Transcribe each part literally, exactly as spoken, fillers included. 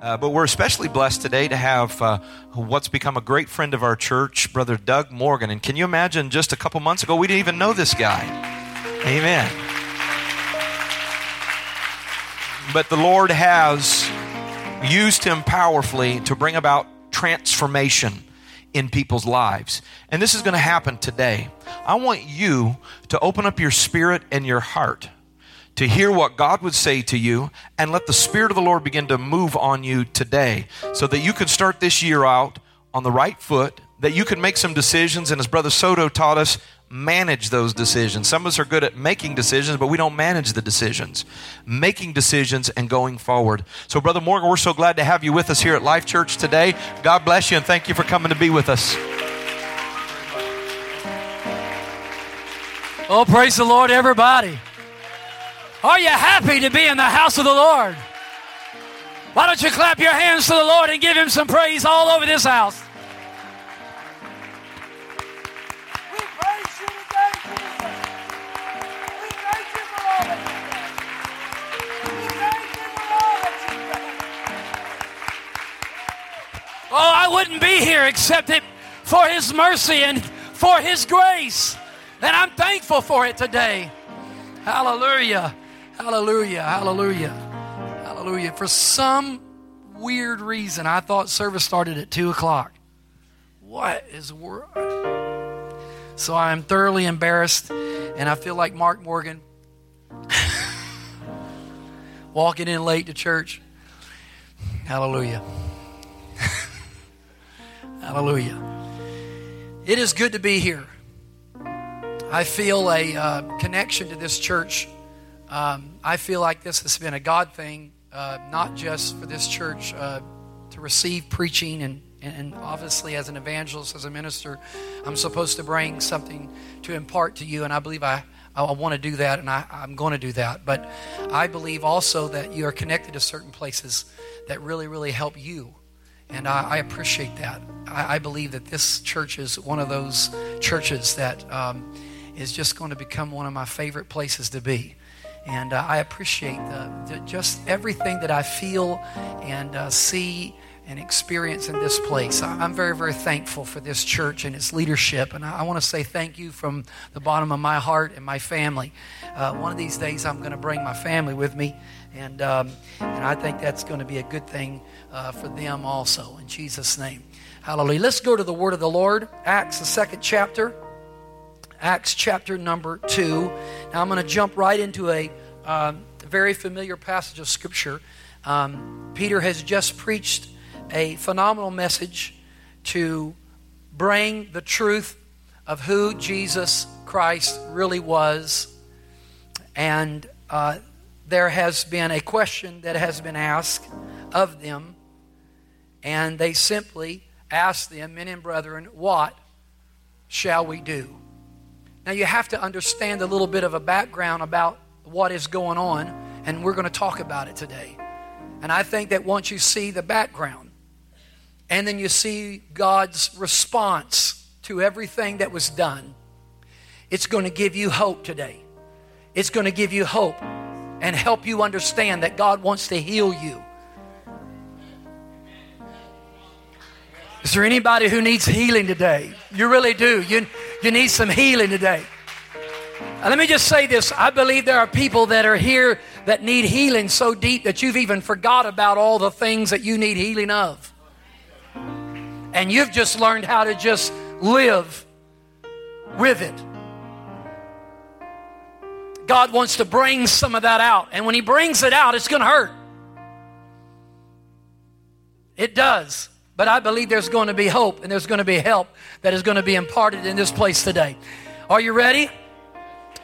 Uh, but we're especially blessed today to have uh, what's become a great friend of our church, Brother Doug Morgan. And can you imagine just a couple months ago, we didn't even know this guy. Amen. But the Lord has used him powerfully to bring about transformation in people's lives. And this is going to happen today. I want you to open up your spirit and your heart to hear what God would say to you, and let the Spirit of the Lord begin to move on you today so that you can start this year out on the right foot, that you can make some decisions, and as Brother Soto taught us, manage those decisions. Some of us are good at making decisions, but we don't manage the decisions. Making decisions and going forward. So Brother Morgan, we're so glad to have you with us here at Life Church today. God bless you, and thank you for coming to be with us. Oh, praise the Lord, everybody. Are you happy to be in the house of the Lord? Why don't you clap your hands to the Lord and give him some praise all over this house? We praise you today, Jesus. We thank you for all that you do. We thank you for all that you do. Oh, I wouldn't be here except it for his mercy and for his grace. And I'm thankful for it today. Hallelujah. Hallelujah, hallelujah, hallelujah. For some weird reason, I thought service started at two o'clock. What is the world? So I'm thoroughly embarrassed, and I feel like Mark Morgan walking in late to church. Hallelujah. Hallelujah. It is good to be here. I feel a uh, connection to this church. Um, I feel like this has been a God thing, uh, not just for this church uh, to receive preaching and, and obviously as an evangelist, as a minister, I'm supposed to bring something to impart to you, and I believe I, I want to do that, and I, I'm going to do that. But I believe also that you are connected to certain places that really, really help you, and I, I appreciate that. I, I believe that this church is one of those churches that um, is just going to become one of my favorite places to be. And uh, I appreciate the, the, just everything that I feel and uh, see and experience in this place. I, I'm very, very thankful for this church and its leadership. And I, I want to say thank you from the bottom of my heart and my family. Uh, one of these days, I'm going to bring my family with me. And, um, and I think that's going to be a good thing uh, for them also. In Jesus' name. Hallelujah. Let's go to the word of the Lord. Acts, the second chapter. Acts chapter number two. Now I'm going to jump right into a um, very familiar passage of Scripture. Um, Peter has just preached a phenomenal message to bring the truth of who Jesus Christ really was. And uh, there has been a question that has been asked of them. And they simply asked them, men and brethren, what shall we do? Now, you have to understand a little bit of a background about what is going on, and we're going to talk about it today. And I think that once you see the background, and then you see God's response to everything that was done, it's going to give you hope today. It's going to give you hope and help you understand that God wants to heal you. Is there anybody who needs healing today? You really do. You, you need some healing today. And let me just say this. I believe there are people that are here that need healing so deep that you've even forgot about all the things that you need healing of. And you've just learned how to just live with it. God wants to bring some of that out. And when he brings it out, it's going to hurt. It does. But I believe there's going to be hope and there's going to be help that is going to be imparted in this place today. Are you ready?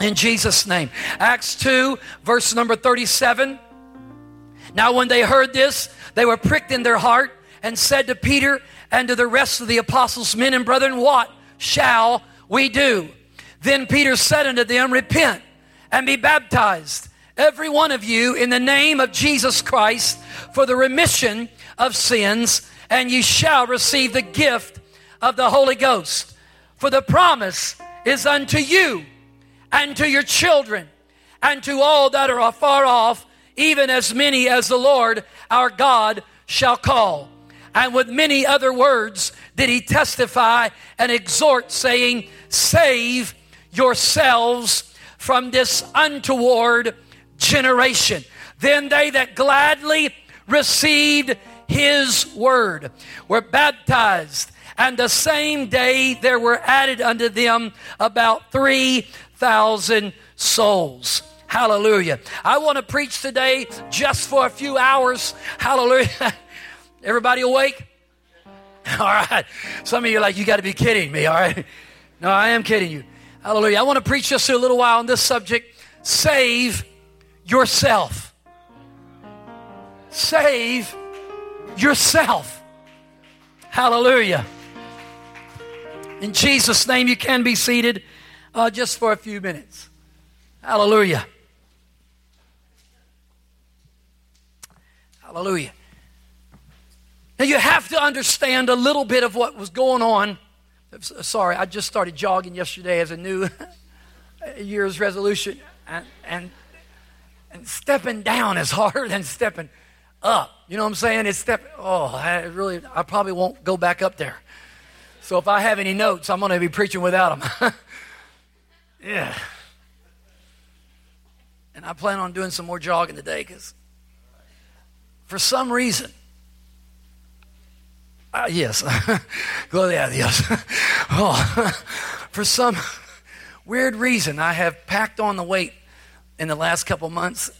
In Jesus' name. Acts two, verse number thirty-seven. Now when they heard this, they were pricked in their heart and said to Peter and to the rest of the apostles, men and brethren, what shall we do? Then Peter said unto them, repent and be baptized, every one of you, in the name of Jesus Christ, for the remission of sins, and ye shall receive the gift of the Holy Ghost. For the promise is unto you and to your children and to all that are afar off, even as many as the Lord our God shall call. And with many other words did he testify and exhort, saying, save yourselves from this untoward generation. Then they that gladly received his word were baptized, and the same day there were added unto them about three thousand souls. Hallelujah. I want to preach today just for a few hours. Hallelujah. Everybody awake? All right. Some of you are like, you got to be kidding me, all right? No, I am kidding you. Hallelujah. I want to preach just a little while on this subject. Save yourself. Save yourself. Hallelujah. In Jesus' name, you can be seated uh, just for a few minutes. Hallelujah. Hallelujah. Now, you have to understand a little bit of what was going on. Sorry, I just started jogging yesterday as a new year's resolution. And, and, and stepping down is harder than stepping up. You know what I'm saying? It's step. Oh, I really, I probably won't go back up there. So if I have any notes, I'm going to be preaching without them. Yeah. And I plan on doing some more jogging today because for some reason, Uh, yes, glory to God, yes. Oh, for some weird reason, I have packed on the weight in the last couple months.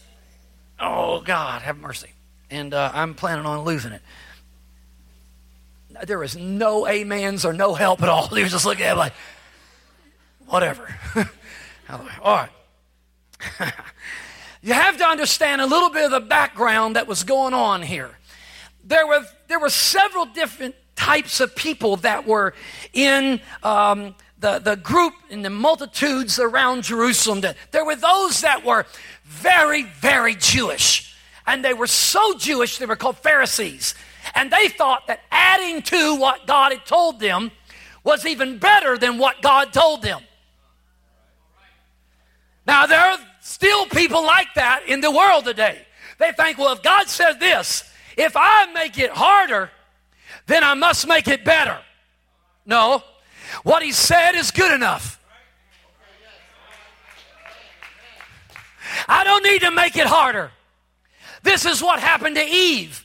Oh, God, have mercy. And uh, I'm planning on losing it. There was no amens or no help at all. They were just looking at it like, whatever. All right. You have to understand a little bit of the background that was going on here. There were there were several different types of people that were in um, the, the group in the multitudes around Jerusalem. There were those that were very, very Jewish. And they were so Jewish, they were called Pharisees. And they thought that adding to what God had told them was even better than what God told them. Now, there are still people like that in the world today. They think, well, if God said this, if I make it harder, then I must make it better. No, what he said is good enough. I don't need to make it harder. This is what happened to Eve.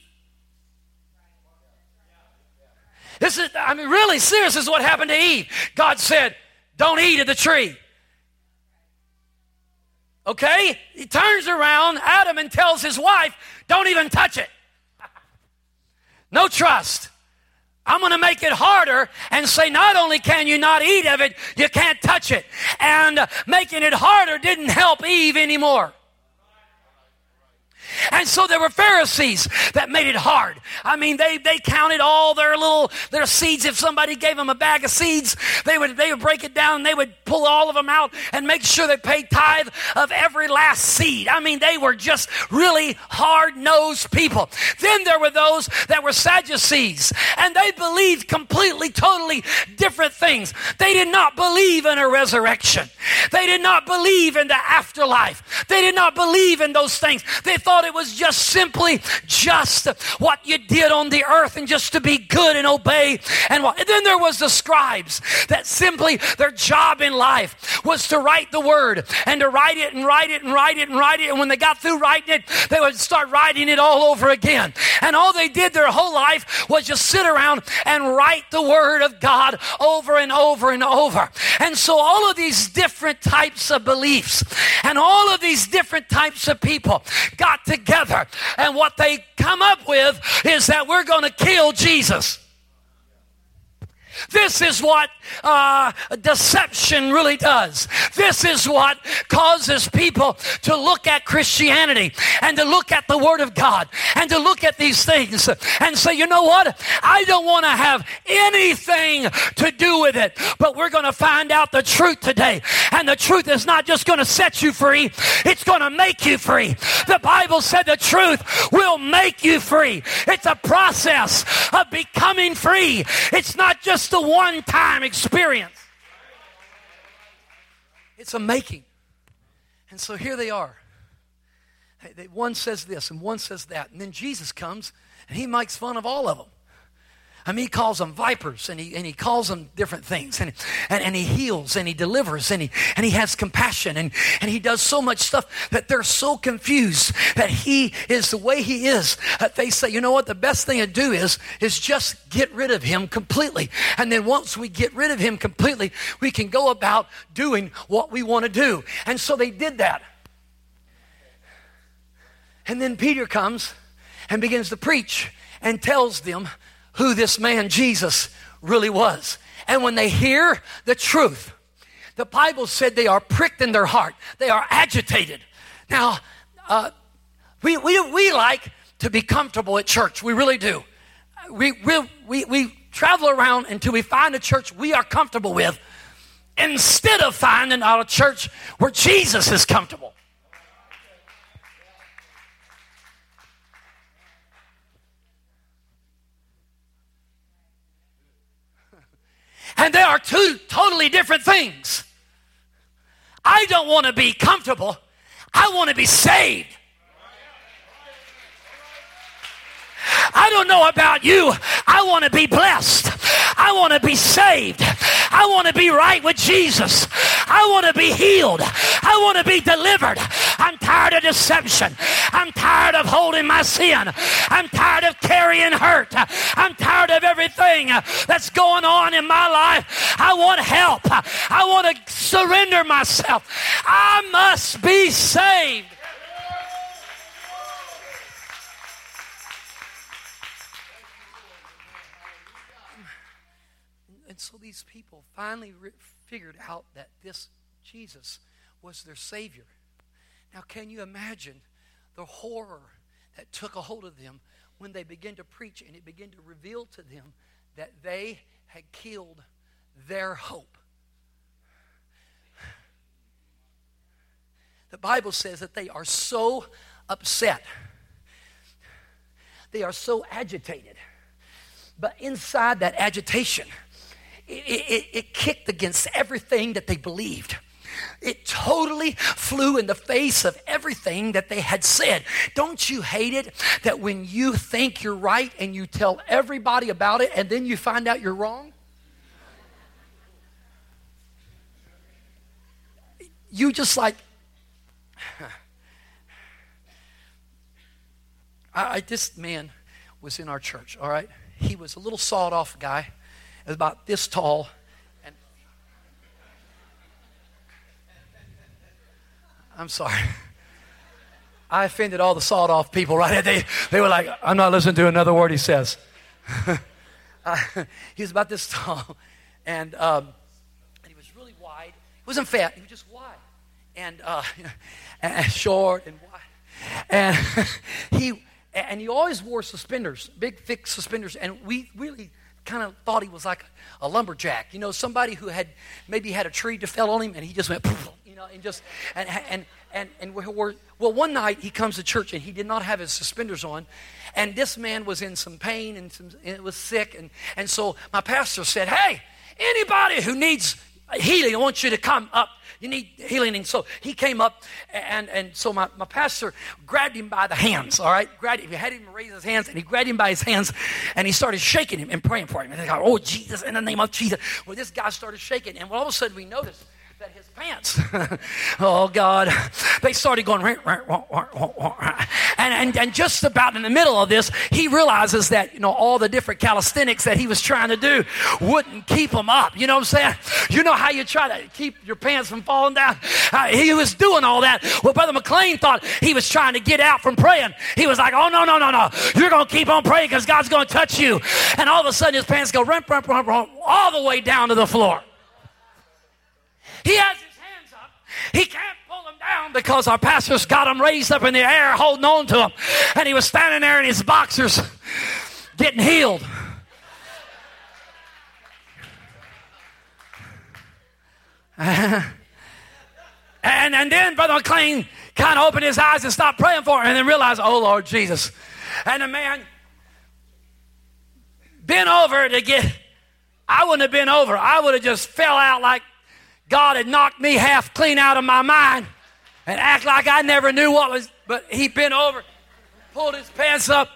This is, I mean, really serious is what happened to Eve. God said, don't eat of the tree. Okay? He turns around, Adam, and tells his wife, don't even touch it. No trust. I'm going to make it harder and say not only can you not eat of it, you can't touch it. And making it harder didn't help Eve anymore. And so there were Pharisees that made it hard. I mean, they, they counted all their little, their seeds. If somebody gave them a bag of seeds, they would, they would break it down and they would pull all of them out and make sure they paid tithe of every last seed. I mean, they were just really hard-nosed people. Then there were those that were Sadducees, and they believed completely, totally different things. They did not believe in a resurrection. They did not believe in the afterlife. They did not believe in those things. They thought it was just simply just what you did on the earth and just to be good and obey. And, and then there was the scribes that simply their job in life was to write the word and to write it and write it and write it and write it. And when they got through writing it, they would start writing it all over again. And all they did their whole life was just sit around and write the word of God over and over and over. And so all of these different types of beliefs and all of these different types of people got together, and what they come up with is that we're going to kill Jesus. This is what uh, deception really does. This is what causes people to look at Christianity and to look at the Word of God and to look at these things and say, you know what? I don't want to have anything to do with it, but we're going to find out the truth today. And the truth is not just going to set you free. It's going to make you free. The Bible said the truth will make you free. It's a process of becoming free. It's not just a one-time experience. It's a making. And so here they are. One says this and one says that. And then Jesus comes And he makes fun of all of them. I mean, he calls them vipers, and he and he calls them different things, and and, and he heals, and he delivers, and he and he has compassion, and, and he does so much stuff that they're so confused that he is the way he is that they say, you know what, the best thing to do is is just get rid of him completely. And then once we get rid of him completely, we can go about doing what we want to do. And so they did that. And then Peter comes and begins to preach and tells them who this man Jesus really was. And when they hear the truth, the Bible said they are pricked in their heart. They are agitated. Now, uh, we, we we like to be comfortable at church. We really do. We, we, we, we travel around until we find a church we are comfortable with instead of finding out a church where Jesus is comfortable. And they are two totally different things. I don't want to be comfortable. I want to be saved. I don't know about you. I want to be blessed. I want to be saved. I want to be right with Jesus. I want to be healed. I want to be delivered. I'm tired of deception. I'm tired of holding my sin. I'm tired of carrying hurt. I'm tired of everything that's going on in my life. I want help. I want to surrender myself. I must be saved. And so these people finally re- figured out that this Jesus was their Savior. Now, can you imagine the horror that took a hold of them when they began to preach and it began to reveal to them that they had killed their hope? The Bible says that they are so upset. They are so agitated. But inside that agitation, It, it, it kicked against everything that they believed. It totally flew in the face of everything that they had said. Don't you hate it that when you think you're right and you tell everybody about it and then you find out you're wrong? You just like... I, I, this man was in our church, all right? He was a little sawed-off guy. It was about this tall. And I'm sorry. I offended all the sawed-off people, right? They, they were like, I'm not listening to another word he says. uh, he was about this tall. And, um, and he was really wide. He wasn't fat. He was just wide. And, uh, and short and wide. And he, and he always wore suspenders, big, thick suspenders. And we really... kind of thought he was like a lumberjack, you know, somebody who had maybe had a tree to fell on him, and he just went, you know, and just and and and and we're, well, one night he comes to church and he did not have his suspenders on, and this man was in some pain and, some, and it was sick, and and so my pastor said, hey, anybody who needs healing, I want you to come up. You need healing. And so he came up, and, and so my, my pastor grabbed him by the hands, all right? Grabbed him. He had him raise his hands, and he grabbed him by his hands, and he started shaking him and praying for him. And they go, oh, Jesus, in the name of Jesus. Well, this guy started shaking, and all of a sudden we noticed that his pants, oh, God, they started going, rah, rah, rah, rah, rah, rah. And, and and just about in the middle of this, he realizes that, you know, all the different calisthenics that he was trying to do wouldn't keep him up. You know what I'm saying? You know how you try to keep your pants from falling down? Uh, he was doing all that. Well, Brother McLean thought he was trying to get out from praying. He was like, oh, no, no, no, no. You're going to keep on praying because God's going to touch you. And all of a sudden, his pants go rump, rump, rump, rump, all the way down to the floor. He has his hands up. He can't pull them down because our pastor's got them raised up in the air, holding on to them. And he was standing there in his boxers getting healed. and, and then Brother McLean kind of opened his eyes and stopped praying for him and then realized, oh, Lord Jesus. And the man bent over to get, I wouldn't have been over. I would have just fell out like, God had knocked me half clean out of my mind and act like I never knew what was, but he bent over, pulled his pants up,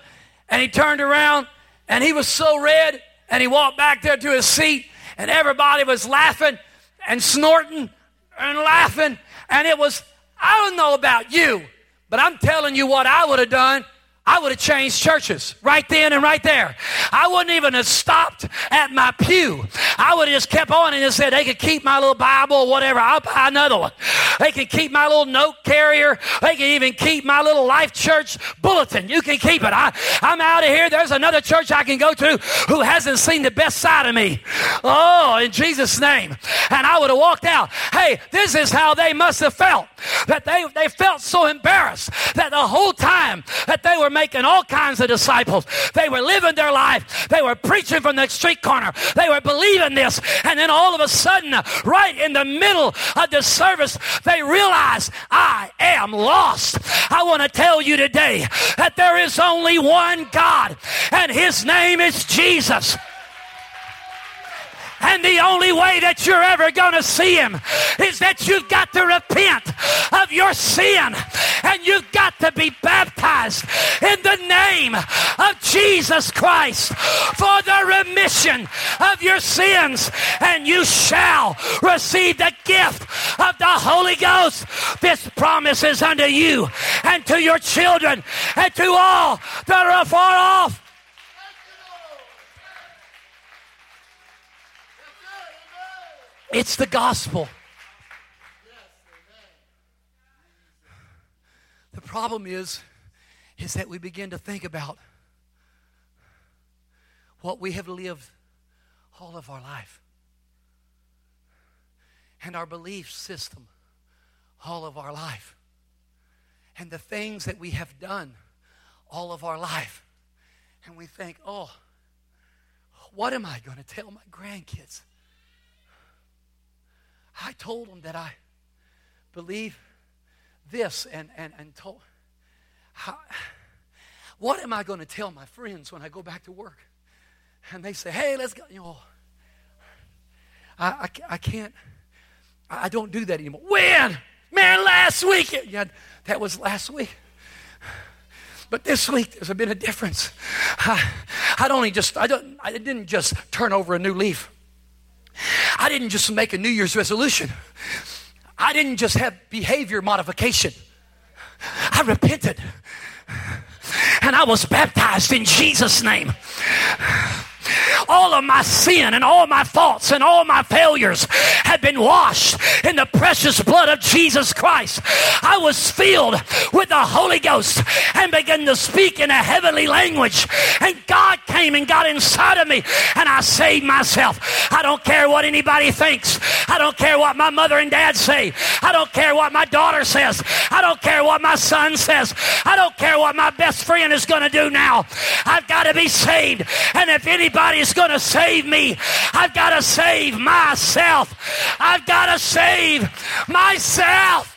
And he turned around, and he was so red, and he walked back there to his seat, and everybody was laughing and snorting and laughing. And it was, I don't know about you, but I'm telling you what I would have done. I would have changed churches right then and right there. I wouldn't even have stopped at my pew. I would have just kept on and just said, they could keep my little Bible or whatever. I'll buy another one. They can keep my little note carrier. They can even keep my little Life Church bulletin. You can keep it. I, I'm out of here. There's another church I can go to who hasn't seen the best side of me. Oh, in Jesus' name. And I would have walked out. Hey, this is how they must have felt. That they, they felt so embarrassed that the whole time that they were making all kinds of disciples. They were living their life. They were preaching from the street corner. They were believing this. And then all of a sudden, right in the middle of the service, they realized, I am lost. I want to tell you today that there is only one God, and his name is Jesus. And the only way that you're ever going to see him is that you've got to repent of your sin. And you've got to be baptized in the name of Jesus Christ for the remission of your sins. And you shall receive the gift of the Holy Ghost. This promise is unto you and to your children and to all that are afar off. It's the gospel. The problem is, is that we begin to think about what we have lived all of our life and our belief system all of our life and the things that we have done all of our life. And we think, oh, what am I going to tell my grandkids? I told them that I believe this and, and, and told. How, what am I going to tell my friends when I go back to work? And they say, hey, let's go. You know, I, I, I can't, I don't do that anymore. When? Man, last week. Yeah, that was last week. But this week, there's been a difference. I, I, don't just, I, don't, I didn't just turn over a new leaf. I didn't just make a New Year's resolution. I didn't just have behavior modification. I repented. And I was baptized in Jesus' name. All of my sin and all my faults and all my failures had been washed in the precious blood of Jesus Christ. I was filled with the Holy Ghost and began to speak in a heavenly language. And God came and got inside of me, and I saved myself. I don't care what anybody thinks. I don't care what my mother and dad say. I don't care what my daughter says. I don't care what my son says. I don't care what my best friend is going to do now. I've got to be saved. And if anybody's going to save me, I've got to save myself. I've got to save myself.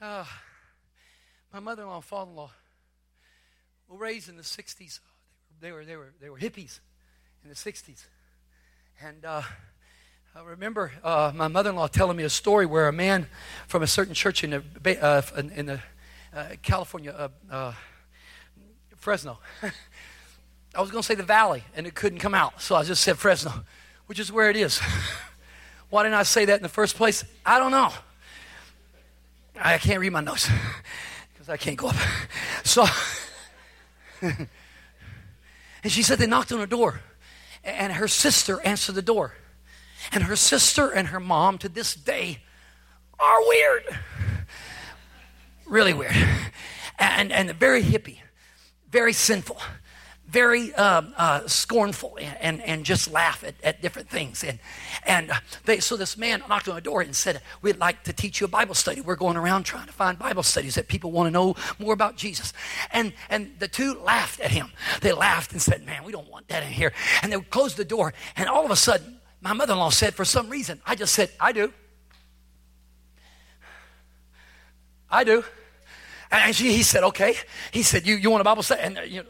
Uh, my mother-in-law and father-in-law were raised in the sixties. They were they were they were hippies in the sixties, and uh, I remember uh, my mother-in-law telling me a story where a man from a certain church in the uh, in the uh, California uh, uh, Fresno. I was going to say the Valley, and it couldn't come out, so I just said Fresno, which is where it is. Why didn't I say that in the first place? I don't know. I can't read my notes because I can't go up. So, and she said they knocked on her door, and her sister answered the door. And her sister and her mom to this day are weird. Really weird. And, and very hippie, very sinful, very um, uh, scornful, and, and, and just laugh at, at different things. And and they, so this man knocked on the door and said, we'd like to teach you a Bible study. We're going around trying to find Bible studies that people want to know more about Jesus. And and the two laughed at him. They laughed and said, man, we don't want that in here. And they closed the door, and all of a sudden, my mother-in-law said, for some reason, I just said, I do. I do. And she, he said, okay. He said, you, you want a Bible study? And, you know,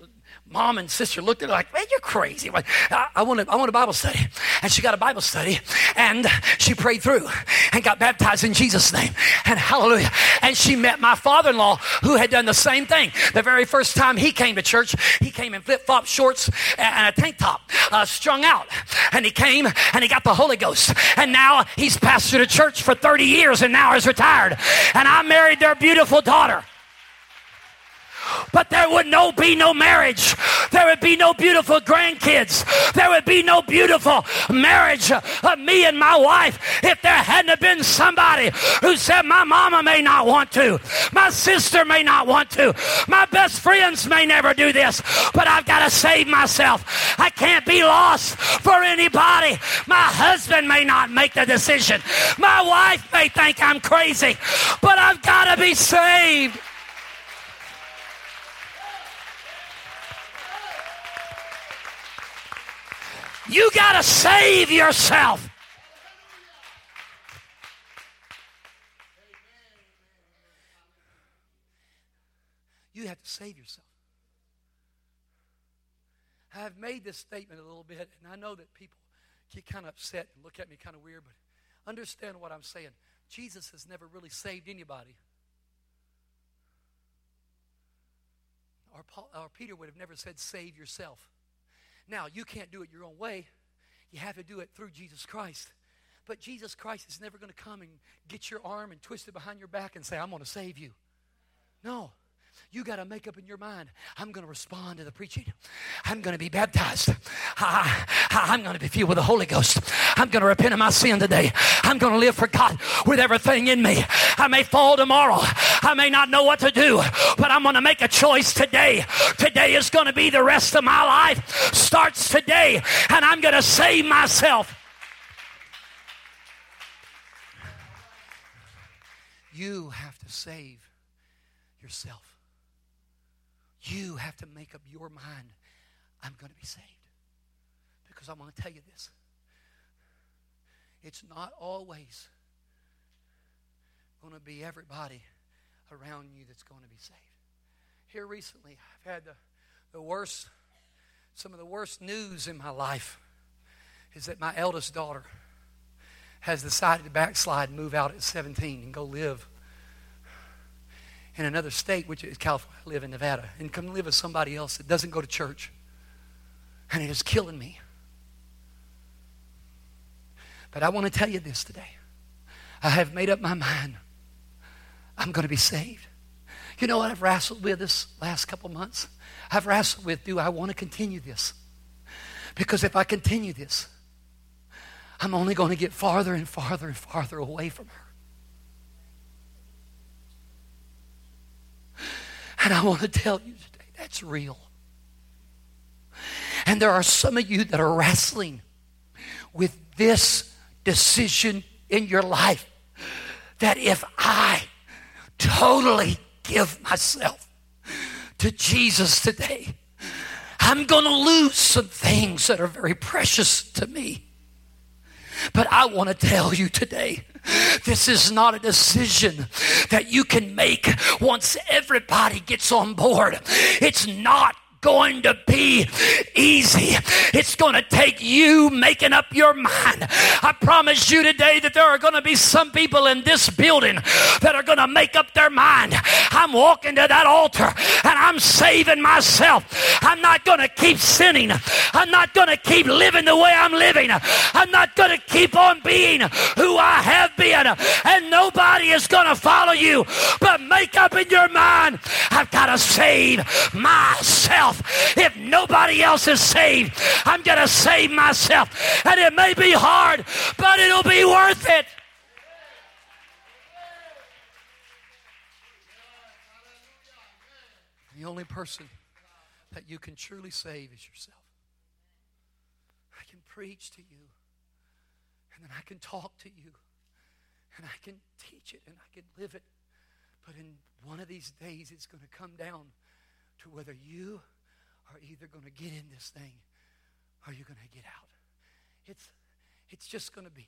mom and sister looked at her like, man, you're crazy. Like, I, I, want a, I want a Bible study. And she got a Bible study, and she prayed through and got baptized in Jesus' name. And hallelujah. And she met my father-in-law, who had done the same thing. The very first time he came to church, he came in flip-flop shorts and a tank top, uh, strung out. And he came, and he got the Holy Ghost. And now he's pastored a church for thirty years, and now he's retired. And I married their beautiful daughter. But there would no be no marriage. There would be no beautiful grandkids. There would be no beautiful marriage of me and my wife if there hadn't have been somebody who said, my mama may not want to. My sister may not want to. My best friends may never do this. But I've got to save myself. I can't be lost for anybody. My husband may not make the decision. My wife may think I'm crazy. But I've got to be saved. You got to save yourself. You have to save yourself. I've made this statement a little bit, and I know that people get kind of upset and look at me kind of weird, but understand what I'm saying. Jesus has never really saved anybody. Or, Paul, or Peter would have never said, save yourself. Now, you can't do it your own way. You have to do it through Jesus Christ. But Jesus Christ is never going to come and get your arm and twist it behind your back and say, I'm going to save you. No. You got to make up in your mind, I'm going to respond to the preaching. I'm going to be baptized. I, I, I'm going to be filled with the Holy Ghost. I'm going to repent of my sin today. I'm going to live for God with everything in me. I may fall tomorrow. I may not know what to do, but I'm going to make a choice today. Today is going to be the rest of my life. Starts today, and I'm going to save myself. You have to save yourself. You have to make up your mind, I'm going to be saved. Because I'm going to tell you this. It's not always going to be everybody around you that's going to be saved. Here recently, I've had the, the worst, some of the worst news in my life is that my eldest daughter has decided to backslide and move out at seventeen and go live in another state, which is California. I live in Nevada, and come live with somebody else that doesn't go to church. And it is killing me. But I want to tell you this today. I have made up my mind. I'm going to be saved. You know what I've wrestled with this last couple months? I've wrestled with, do I want to continue this? Because if I continue this, I'm only going to get farther and farther and farther away from her. And I want to tell you today, that's real. And there are some of you that are wrestling with this decision in your life, that if I totally give myself to Jesus today, I'm going to lose some things that are very precious to me. But I want to tell you today, this is not a decision that you can make once everybody gets on board. It's not going to be easy. It's going to take you making up your mind. I promise you today that there are going to be some people in this building that are going to make up their mind. I'm walking to that altar and I'm saving myself. I'm not going to keep sinning. I'm not going to keep living the way I'm living. I'm not going to keep on being who I have been. And nobody is going to follow you. But make up in your mind, I've got to save myself. If nobody else is saved, I'm going to save myself. And it may be hard, but it'll be worth it. The only person that you can truly save is yourself. I can preach to you, and then I can talk to you, and I can teach it, and I can live it. But in one of these days, it's going to come down to whether you are either going to get in this thing or you're going to get out. It's it's just going to be,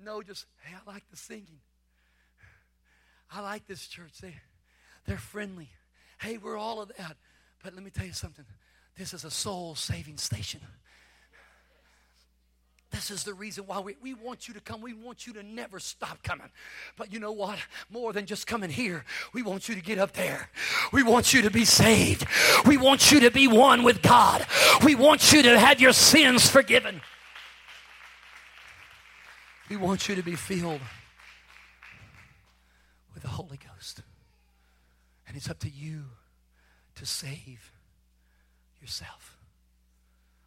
no, just, hey, I like the singing. I like this church. They, they're friendly. Hey, we're all of that. But let me tell you something. This is a soul-saving station. This is the reason why we, we want you to come. We want you to never stop coming. But you know what? More than just coming here, we want you to get up there. We want you to be saved. We want you to be one with God. We want you to have your sins forgiven. We want you to be filled with the Holy Ghost. And it's up to you to save yourself.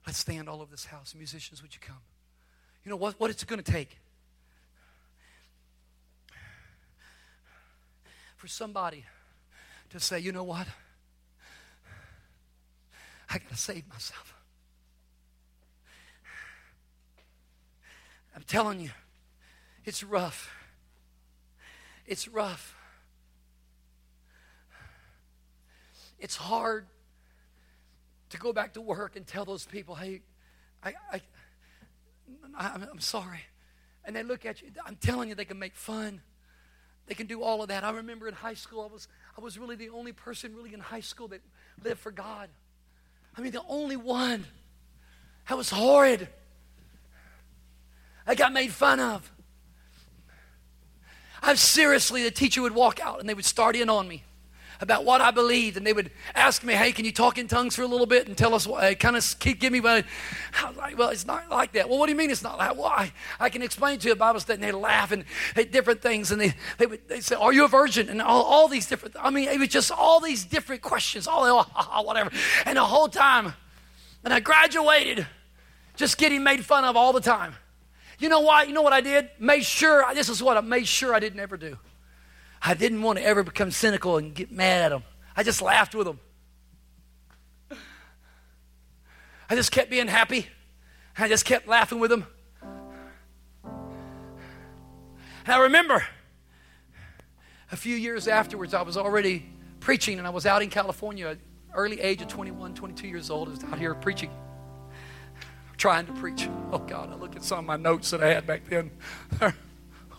Let's stand all over this house. Musicians, would you come? You know what, what it's going to take? For somebody to say, you know what? I got to save myself. I'm telling you, it's rough. It's rough. It's hard to go back to work and tell those people, hey, I... I I'm sorry. And they look at you. I'm telling you, they can make fun. They can do all of that. I remember in high school, I was I was really the only person really in high school that lived for God. I mean, the only one. That was horrid. I got made fun of. I seriously, the teacher would walk out and they would start in on me about what I believed, and they would ask me, hey, can you talk in tongues for a little bit and tell us what, uh, kind of give me, but I was like, well, it's not like that. Well, what do you mean it's not like that? Well, I, I can explain to you a Bible study, and they laugh and at different things, and they, they would they say, are you a virgin? And all, all these different, I mean, it was just all these different questions, all whatever, and the whole time, and I graduated just getting made fun of all the time. You know why? You know what I did? Made sure, this is what I made sure I didn't ever do. I didn't want to ever become cynical and get mad at them. I just laughed with them. I just kept being happy. I just kept laughing with them. And I remember a few years afterwards, I was already preaching, and I was out in California, early age of twenty-one, twenty-two years old. I was out here preaching, trying to preach. Oh, God, I look at some of my notes that I had back then.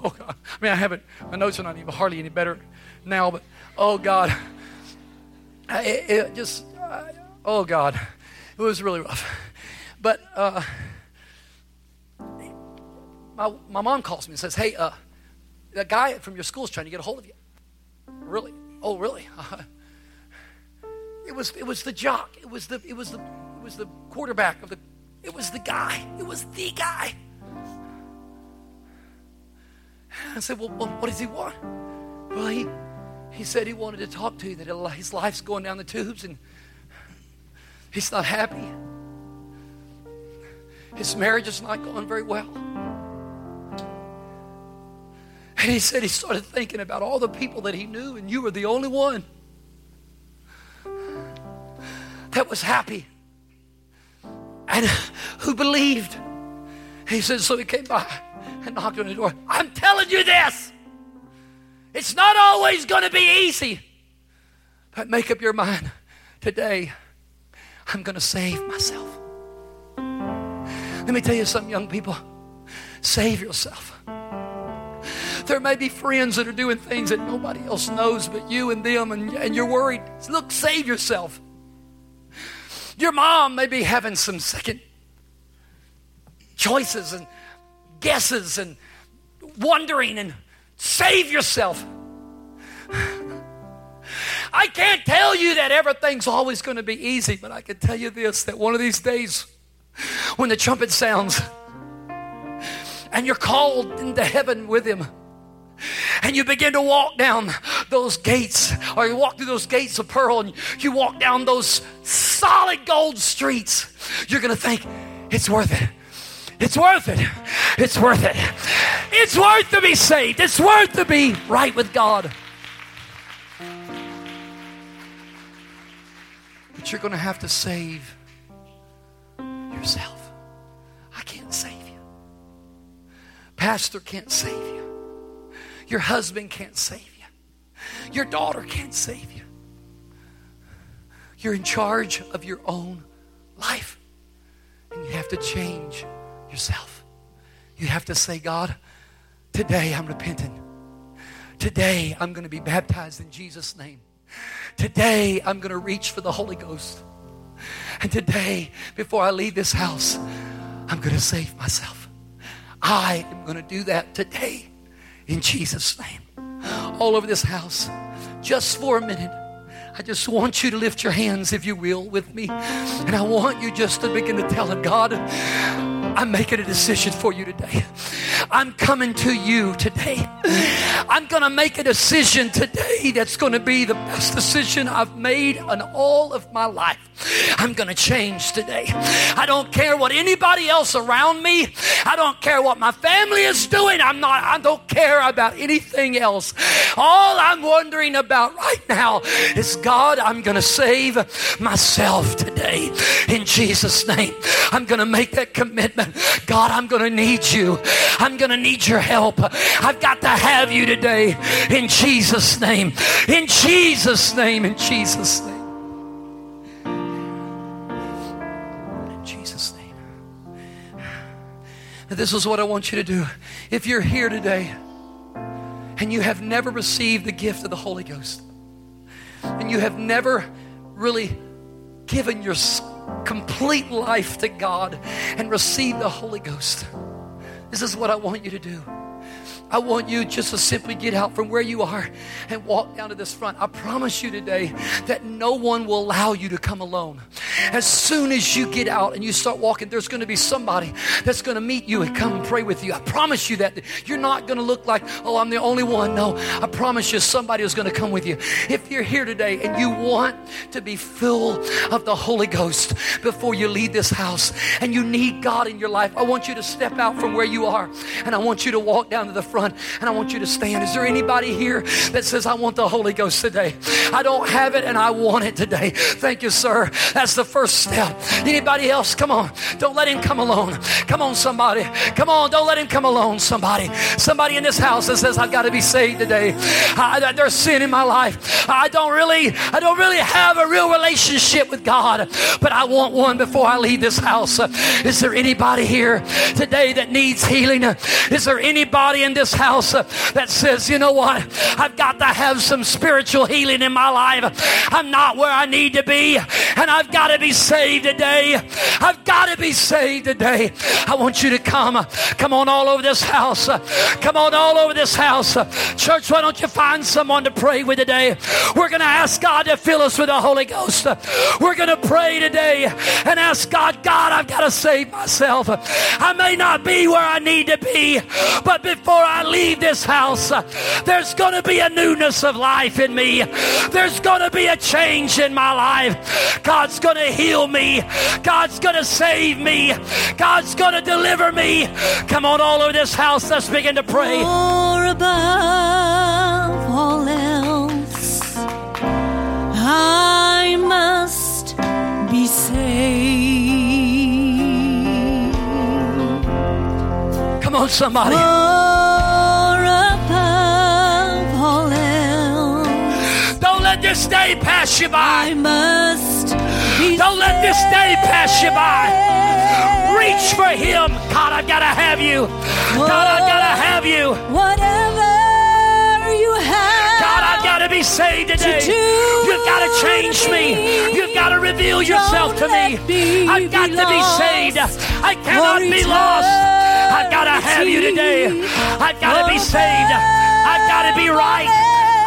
Oh, God. I mean, I haven't, my notes are not even hardly any better now, but oh, God. I, it, it just, I, oh, God. It was really rough. But uh, my my mom calls me and says, hey, uh, that guy from your school's trying to get a hold of you. Really? Oh, really? Uh, it was it was the jock. It was the it was the it was the quarterback of the it was the guy. It was the guy. I said, well, what does he want? Well, he he said he wanted to talk to you, that his life's going down the tubes and he's not happy. His marriage is not going very well. And he said he started thinking about all the people that he knew, and you were the only one that was happy and who believed. He said, so he came by and knocked on the door. I'm telling you this. It's not always going to be easy. But make up your mind. Today, I'm going to save myself. Let me tell you something, young people. Save yourself. There may be friends that are doing things that nobody else knows but you and them, and, and you're worried. Look, save yourself. Your mom may be having some second choices and guesses and wondering, and save yourself. I can't tell you that everything's always going to be easy, but I can tell you this, that one of these days when the trumpet sounds and you're called into heaven with him, and you begin to walk down those gates, or you walk through those gates of pearl, and you walk down those solid gold streets, you're going to think, it's worth it. It's worth it. It's worth it. It's worth to be saved. It's worth to be right with God. But you're going to have to save yourself. I can't save you. Pastor can't save you. Your husband can't save you. Your daughter can't save you. You're in charge of your own life. And you have to change yourself. You have to say, God, today I'm repenting. Today I'm going to be baptized in Jesus' name. Today I'm going to reach for the Holy Ghost. And today, before I leave this house, I'm going to save myself. I am going to do that today in Jesus' name. All over this house, just for a minute, I just want you to lift your hands, if you will, with me. And I want you just to begin to tell Him, God, I'm making a decision for you today. I'm coming to you today. I'm going to make a decision today that's going to be the best decision I've made in all of my life. I'm going to change today. I don't care what anybody else around me. I don't care what my family is doing. I'm not, I don't care about anything else. All I'm wondering about right now is, God, I'm going to save myself today in Jesus' name. I'm going to make that commitment. God, I'm going to need you. I'm going to need your help. I've got to have you today in Jesus' name. In Jesus' name. In Jesus' name. In Jesus' name. Now, this is what I want you to do. If you're here today and you have never received the gift of the Holy Ghost, and you have never really given your complete life to God and received the Holy Ghost, this is what I want you to do. I want you just to simply get out from where you are and walk down to this front. I promise you today that no one will allow you to come alone. As soon as you get out and you start walking, there's going to be somebody that's going to meet you and come and pray with you. I promise you that. You're not going to look like, oh, I'm the only one. No, I promise you somebody is going to come with you. If you're here today and you want to be filled of the Holy Ghost before you leave this house and you need God in your life, I want you to step out from where you are and I want you to walk down to the front. And I want you to stand. Is there anybody here that says, I want the Holy Ghost today? I don't have it and I want it today. Thank you, sir. That's the first step. Anybody else? Come on. Don't let him come alone. Come on, somebody. Come on. Don't let him come alone, somebody. Somebody in this house that says, I've got to be saved today. I, I, there's sin in my life. I don't really, I don't really have a real relationship with God, but I want one before I leave this house. Is there anybody here today that needs healing? Is there anybody in this house uh, that says, you know what, I've got to have some spiritual healing in my life. I'm not where I need to be and I've got to be saved today. I've got to be saved today. I want you to come. Come on all over this house. Come on all over this house. Church, why don't you find someone to pray with today? We're going to ask God to fill us with the Holy Ghost. We're going to pray today and ask God, God, I've got to save myself. I may not be where I need to be, but before I I leave this house, there's going to be a newness of life in me. There's going to be a change in my life. God's going to heal me. God's going to save me. God's going to deliver me. Come on all over this house. Let's begin to pray. More above all else, I must be saved. Come on, somebody. This day pass you by. I must be Don't let this day pass you by. Reach for Him. God, I've got to have you. God, I've got to have you. Whatever you have, God, I've got to be saved today. To You've got to change me. me. You've got to reveal yourself Don't to me. me. I've got to be saved. I cannot be lost. I've got to have you today. I've got to be saved. I've got to be right.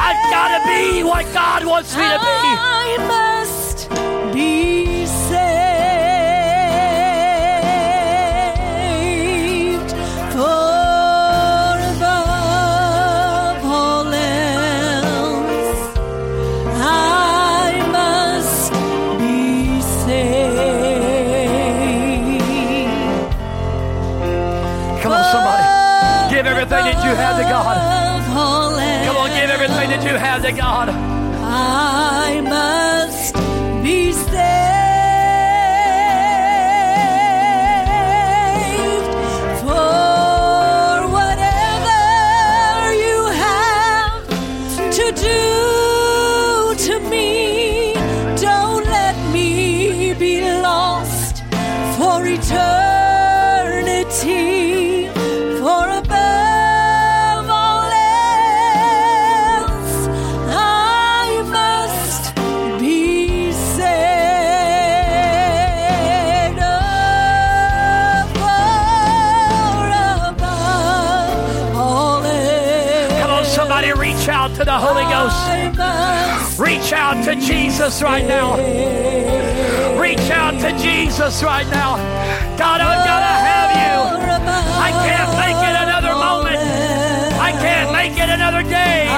I've got to be what God wants me to be. I must be saved, for above all else, I must be saved. Come on, somebody. Give everything that you have to God. Everything that you have to God. I must be saved, for whatever you have to do to me, don't let me be lost for eternity. Somebody reach out to the Holy Ghost. Reach out to Jesus right now. Reach out to Jesus right now. God, I've got to have you. I can't make it another moment. I can't make it another day.